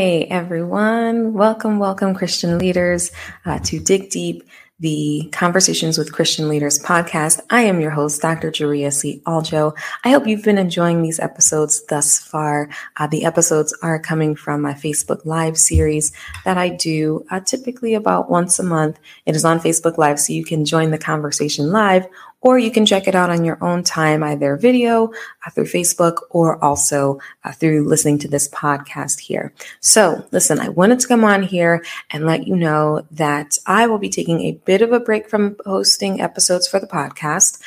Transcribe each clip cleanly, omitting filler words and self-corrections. Hey everyone, welcome Christian leaders to Dig Deep, the Conversations with Christian Leaders podcast. I am your host, Dr. Jaria C. Aljoe. I hope you've been enjoying these episodes thus far. The episodes are coming from my Facebook Live series that I do typically about once a month. It is on Facebook Live, so you can join the conversation live, or you can check it out on your own time, either video through Facebook or also through listening to this podcast here. So listen, I wanted to come on here and let you know that I will be taking a bit of a break from hosting episodes for the podcast,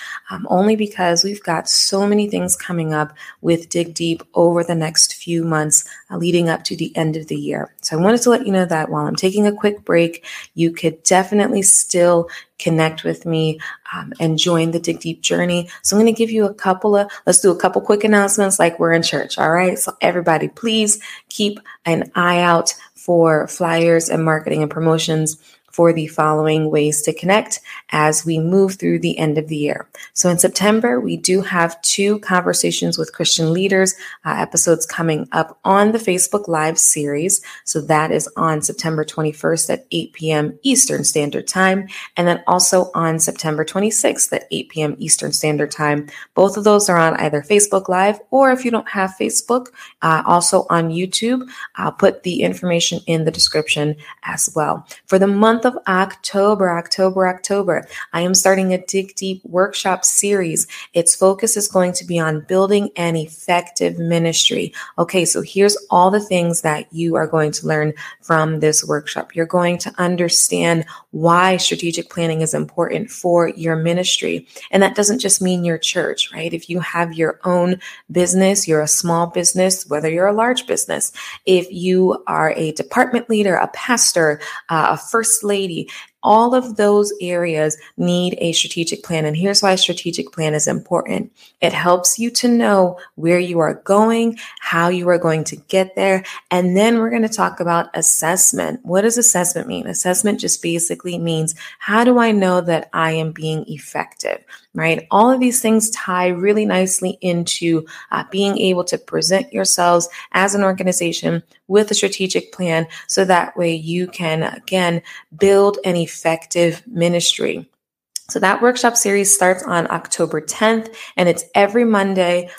only because we've got so many things coming up with Dig Deep over the next few months leading up to the end of the year. So I wanted to let you know that while I'm taking a quick break, you could definitely still connect with me and join the Dig Deep journey. So I'm going to give you let's do a couple quick announcements like we're in church. All right. So everybody, please keep an eye out for flyers and marketing and promotions for the following ways to connect as we move through the end of the year. So in September, we do have two Conversations with Christian Leaders episodes coming up on the Facebook Live series. So that is on September 21st at 8 p.m. Eastern Standard Time, and then also on September 26th at 8 p.m. Eastern Standard Time. Both of those are on either Facebook Live, or if you don't have Facebook, also on YouTube. I'll put the information in the description as well. For the month of October, I am starting a Dig Deep workshop series. Its focus is going to be on building an effective ministry. Okay, so here's all the things that you are going to learn from this workshop. You're going to understand why strategic planning is important for your ministry. And that doesn't just mean your church, right? If you have your own business, you're a small business, whether you're a large business, if you are a department leader, a pastor, a first lady, all of those areas need a strategic plan. And here's why a strategic plan is important. It helps you to know where you are going, how you are going to get there. And then we're going to talk about assessment. What does assessment mean? Assessment just basically means, how do I know that I am being effective, right? All of these things tie really nicely into being able to present yourselves as an organization with a strategic plan. So that way you can, again, build an effective ministry. So that workshop series starts on October 10th, and it's every Monday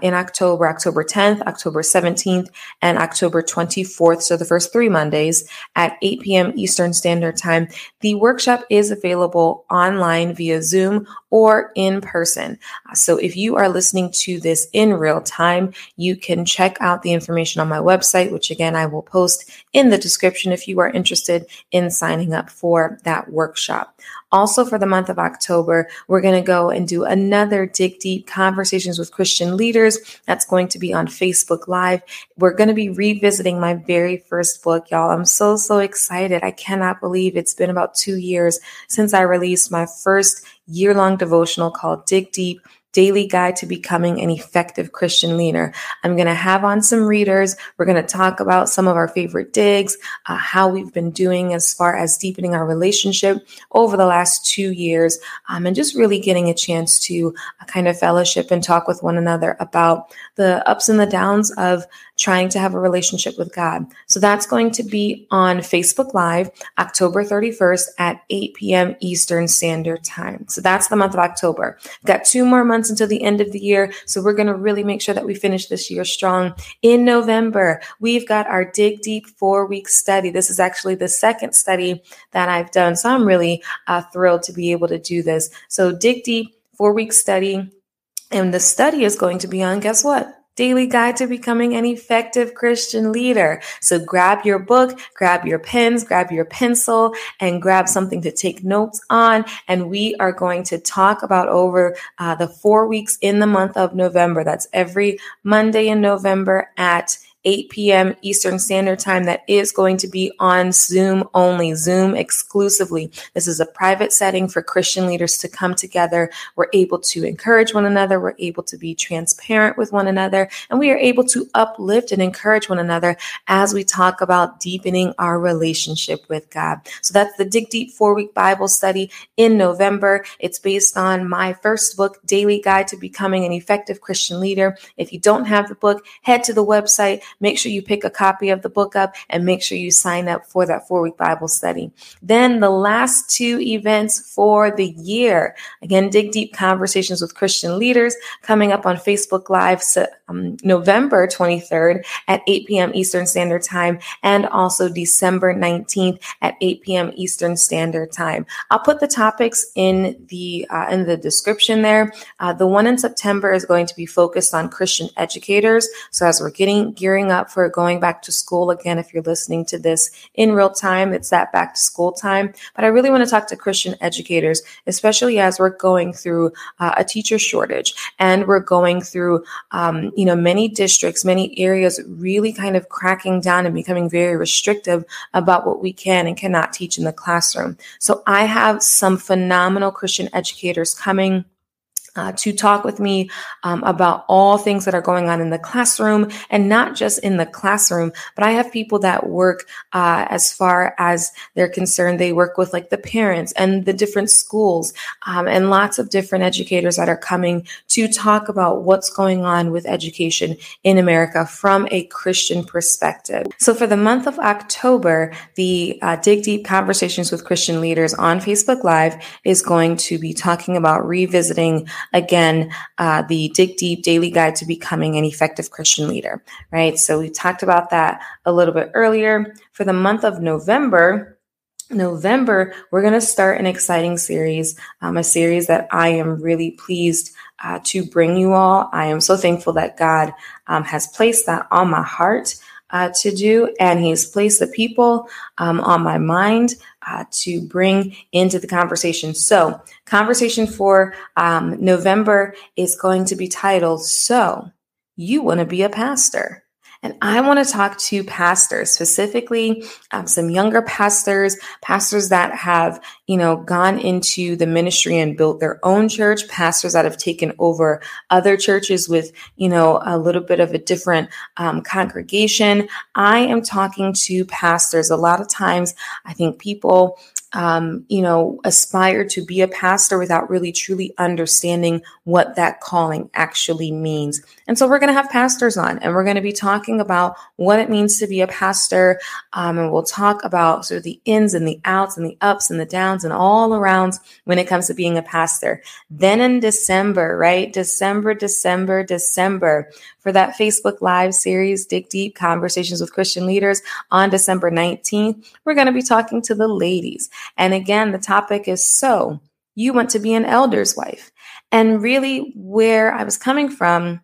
in October 10th, October 17th, and October 24th. So the first three Mondays at 8 p.m. Eastern Standard Time. The workshop is available online via Zoom or in person. So if you are listening to this in real time, you can check out the information on my website, which again, I will post in the description if you are interested in signing up for that workshop. Also for the month of October, we're going to go and do another Dig Deep Conversations with Christian Leaders. That's going to be on Facebook Live. We're going to be revisiting my very first book, y'all. I'm so excited. I cannot believe it's been about 2 years since I released my first year-long devotional called Dig Deep, Daily Guide to Becoming an Effective Christian Leader. I'm going to have on some readers. We're going to talk about some of our favorite digs, how we've been doing as far as deepening our relationship over the last 2 years, and just really getting a chance to kind of fellowship and talk with one another about the ups and the downs of trying to have a relationship with God. So that's going to be on Facebook Live, October 31st at 8 p.m. Eastern Standard Time. So that's the month of October. We've got 2 more months until the end of the year. So we're going to really make sure that we finish this year strong. In November, we've got our Dig Deep 4-week study. This is actually the second study that I've done. So I'm really thrilled to be able to do this. So Dig Deep 4-week study. And the study is going to be on, guess what? Daily Guide to Becoming an Effective Christian Leader. So grab your book, grab your pens, grab your pencil, and grab something to take notes on. And we are going to talk about over the 4 weeks in the month of November. That's every Monday in November at 8 p.m. Eastern Standard Time. That is going to be on Zoom only, Zoom exclusively. This is a private setting for Christian leaders to come together. We're able to encourage one another. We're able to be transparent with one another, and we are able to uplift and encourage one another as we talk about deepening our relationship with God. So that's the Dig Deep 4-week Bible study in November. It's based on my first book, Daily Guide to Becoming an Effective Christian Leader. If you don't have the book, head to the website. make sure you pick a copy of the book up and make sure you sign up for that 4-week Bible study. Then the last two events for the year, again, Dig Deep Conversations with Christian Leaders, coming up on Facebook Live November 23rd at 8 p.m. Eastern Standard Time, and also December 19th at 8 p.m. Eastern Standard Time. I'll put the topics in the description there. The one in September is going to be focused on Christian educators. So as we're gearing up for going back to school, again, if you're listening to this in real time, it's that back to school time. But I really want to talk to Christian educators, especially as we're going through a teacher shortage, and we're going through many districts, many areas really kind of cracking down and becoming very restrictive about what we can and cannot teach in the classroom. So I have some phenomenal Christian educators coming to talk with me about all things that are going on in the classroom, and not just in the classroom, but I have people that work as far as they're concerned. They work with like the parents and the different schools and lots of different educators that are coming to talk about what's going on with education in America from a Christian perspective. So for the month of October, the Dig Deep Conversations with Christian Leaders on Facebook Live is going to be talking about revisiting again, the Dig Deep Daily Guide to Becoming an Effective Christian Leader, right? So we talked about that a little bit earlier. For the month of November, we're going to start an exciting series, a series that I am really pleased to bring you all. I am so thankful that God has placed that on my heart to do, and He's placed the people on my mind to bring into the conversation. So conversation for November is going to be titled, So You Want to Be a Pastor? And I want to talk to pastors, specifically some younger pastors that have, gone into the ministry and built their own church, pastors that have taken over other churches with, a little bit of a different congregation. I am talking to pastors. A lot of times, I think people aspire to be a pastor without really truly understanding what that calling actually means. And so we're going to have pastors on, and we're going to be talking about what it means to be a pastor. And we'll talk about sort of the ins and the outs and the ups and the downs and all arounds when it comes to being a pastor. Then in December, right? December. For that Facebook Live series, Dig Deep Conversations with Christian Leaders, on December 19th, we're going to be talking to the ladies. And again, the topic is, So You Want to Be an Elder's Wife? And really where I was coming from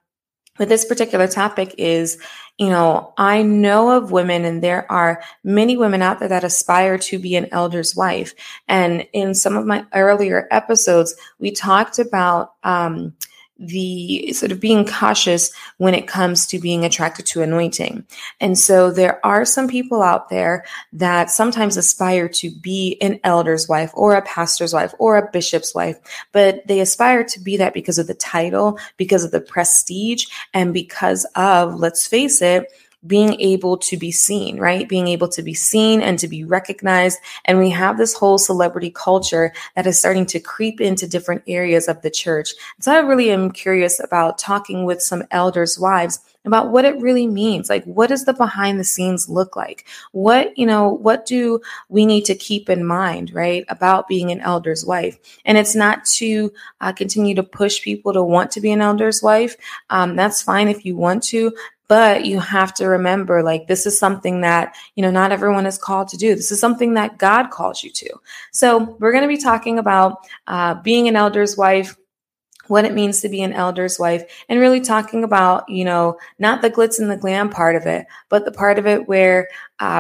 with this particular topic is, I know of women, and there are many women out there that aspire to be an elder's wife. And in some of my earlier episodes, we talked about, the sort of being cautious when it comes to being attracted to anointing. And so there are some people out there that sometimes aspire to be an elder's wife or a pastor's wife or a bishop's wife, but they aspire to be that because of the title, because of the prestige, and because of, let's face it, being able to be seen, right? Being able to be seen and to be recognized. And we have this whole celebrity culture that is starting to creep into different areas of the church. So I really am curious about talking with some elders' wives about what it really means. Like, what does the behind the scenes look like? What do we need to keep in mind, right, about being an elder's wife? And it's not to continue to push people to want to be an elder's wife. That's fine if you want to. But you have to remember, like, this is something that, not everyone is called to do. This is something that God calls you to. So we're going to be talking about being an elder's wife, what it means to be an elder's wife, and really talking about, not the glitz and the glam part of it, but the part of it where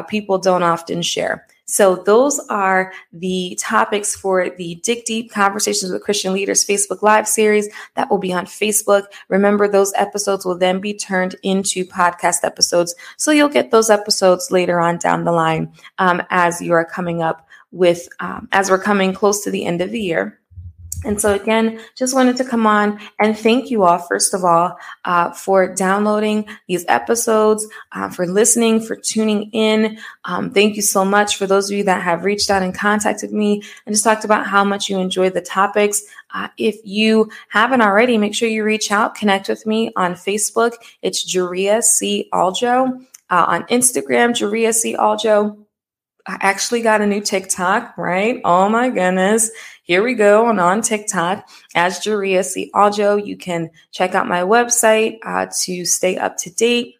people don't often share. So those are the topics for the Dig Deep Conversations with Christian Leaders Facebook Live series that will be on Facebook. Remember, those episodes will then be turned into podcast episodes. So you'll get those episodes later on down the line as you are coming up with, as we're coming close to the end of the year. And so again, just wanted to come on and thank you all, first of all, for downloading these episodes, for listening, for tuning in. Thank you so much for those of you that have reached out and contacted me and just talked about how much you enjoyed the topics. If you haven't already, make sure you reach out, connect with me on Facebook. It's Jaria C. Aljoe. On Instagram, Jaria C. Aljoe. I actually got a new TikTok, right? Oh my goodness. Here we go. And on TikTok, as Jaria C. Aljoe, you can check out my website to stay up to date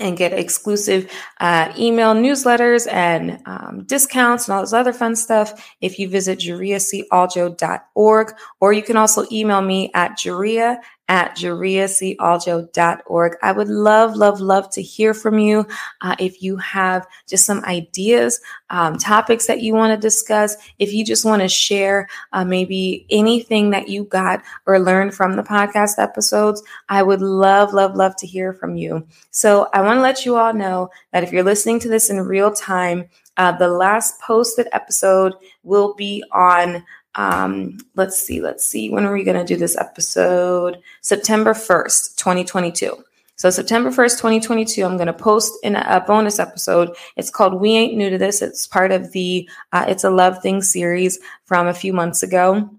and get exclusive email newsletters and discounts and all this other fun stuff if you visit jariacaljoe.org, or you can also email me at jaria@jariacaljoe.org. I would love to hear from you. If you have just some ideas, topics that you want to discuss, if you just want to share maybe anything that you got or learned from the podcast episodes, I would love to hear from you. So I want to let you all know that if you're listening to this in real time, the last posted episode will be on Let's see. When are we going to do this episode? September 1st, 2022. So September 1st, 2022, I'm going to post in a bonus episode. It's called We Ain't New to This. It's part of the It's a Love Thing series from a few months ago.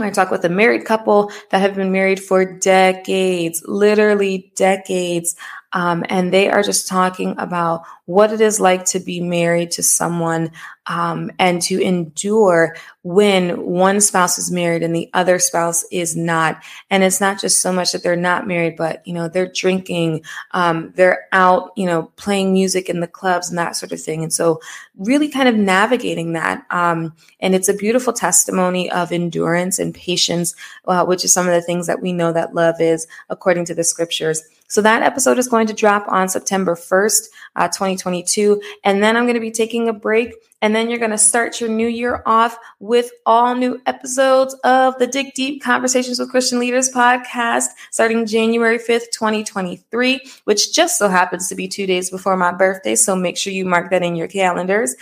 I talk with a married couple that have been married for decades, literally decades. And they are just talking about what it is like to be married to someone and to endure when one spouse is married and the other spouse is not. And it's not just so much that they're not married, but, you know, they're drinking, they're out, you know, playing music in the clubs and that sort of thing. And so really kind of navigating that. And it's a beautiful testimony of endurance and patience, which is some of the things that we know that love is according to the scriptures. So that episode is going to drop on September 1st, 2022. And then I'm going to be taking a break. And then you're going to start your new year off with all new episodes of the Dig Deep Conversations with Christian Leaders podcast starting January 5th, 2023, which just so happens to be 2 days before my birthday. So make sure you mark that in your calendars.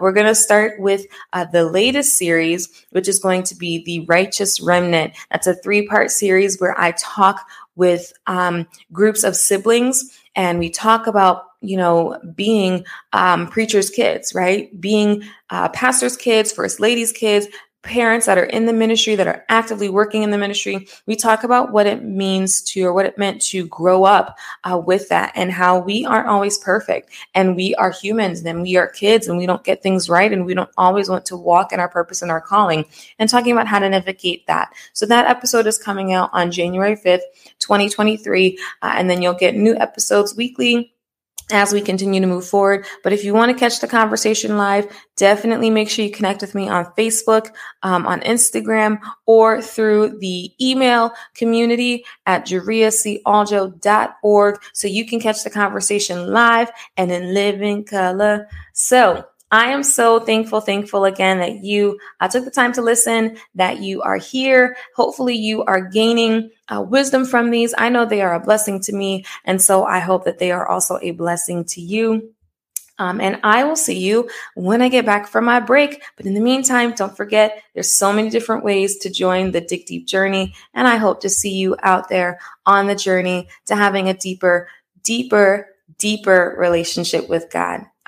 We're going to start with the latest series, which is going to be the Righteous Remnant. That's a 3-part series where I talk with groups of siblings, and we talk about, you know, being preachers' kids, right? Being pastors' kids, first ladies' kids, parents that are in the ministry, that are actively working in the ministry. We talk about what it means to, or what it meant to grow up with that, and how we aren't always perfect, and we are humans, and we are kids, and we don't get things right, and we don't always want to walk in our purpose and our calling, and talking about how to navigate that. So that episode is coming out on January 5th, 2023, and then you'll get new episodes weekly as we continue to move forward. But if you want to catch the conversation live, definitely make sure you connect with me on Facebook, on Instagram, or through the email community at jariacaljoe.org, so you can catch the conversation live and in living color. So I am so thankful again that you took the time to listen, that you are here. Hopefully you are gaining wisdom from these. I know they are a blessing to me, and so I hope that they are also a blessing to you. And I will see you when I get back from my break. But in the meantime, don't forget, there's so many different ways to join the Dig Deep journey, and I hope to see you out there on the journey to having a deeper relationship with God.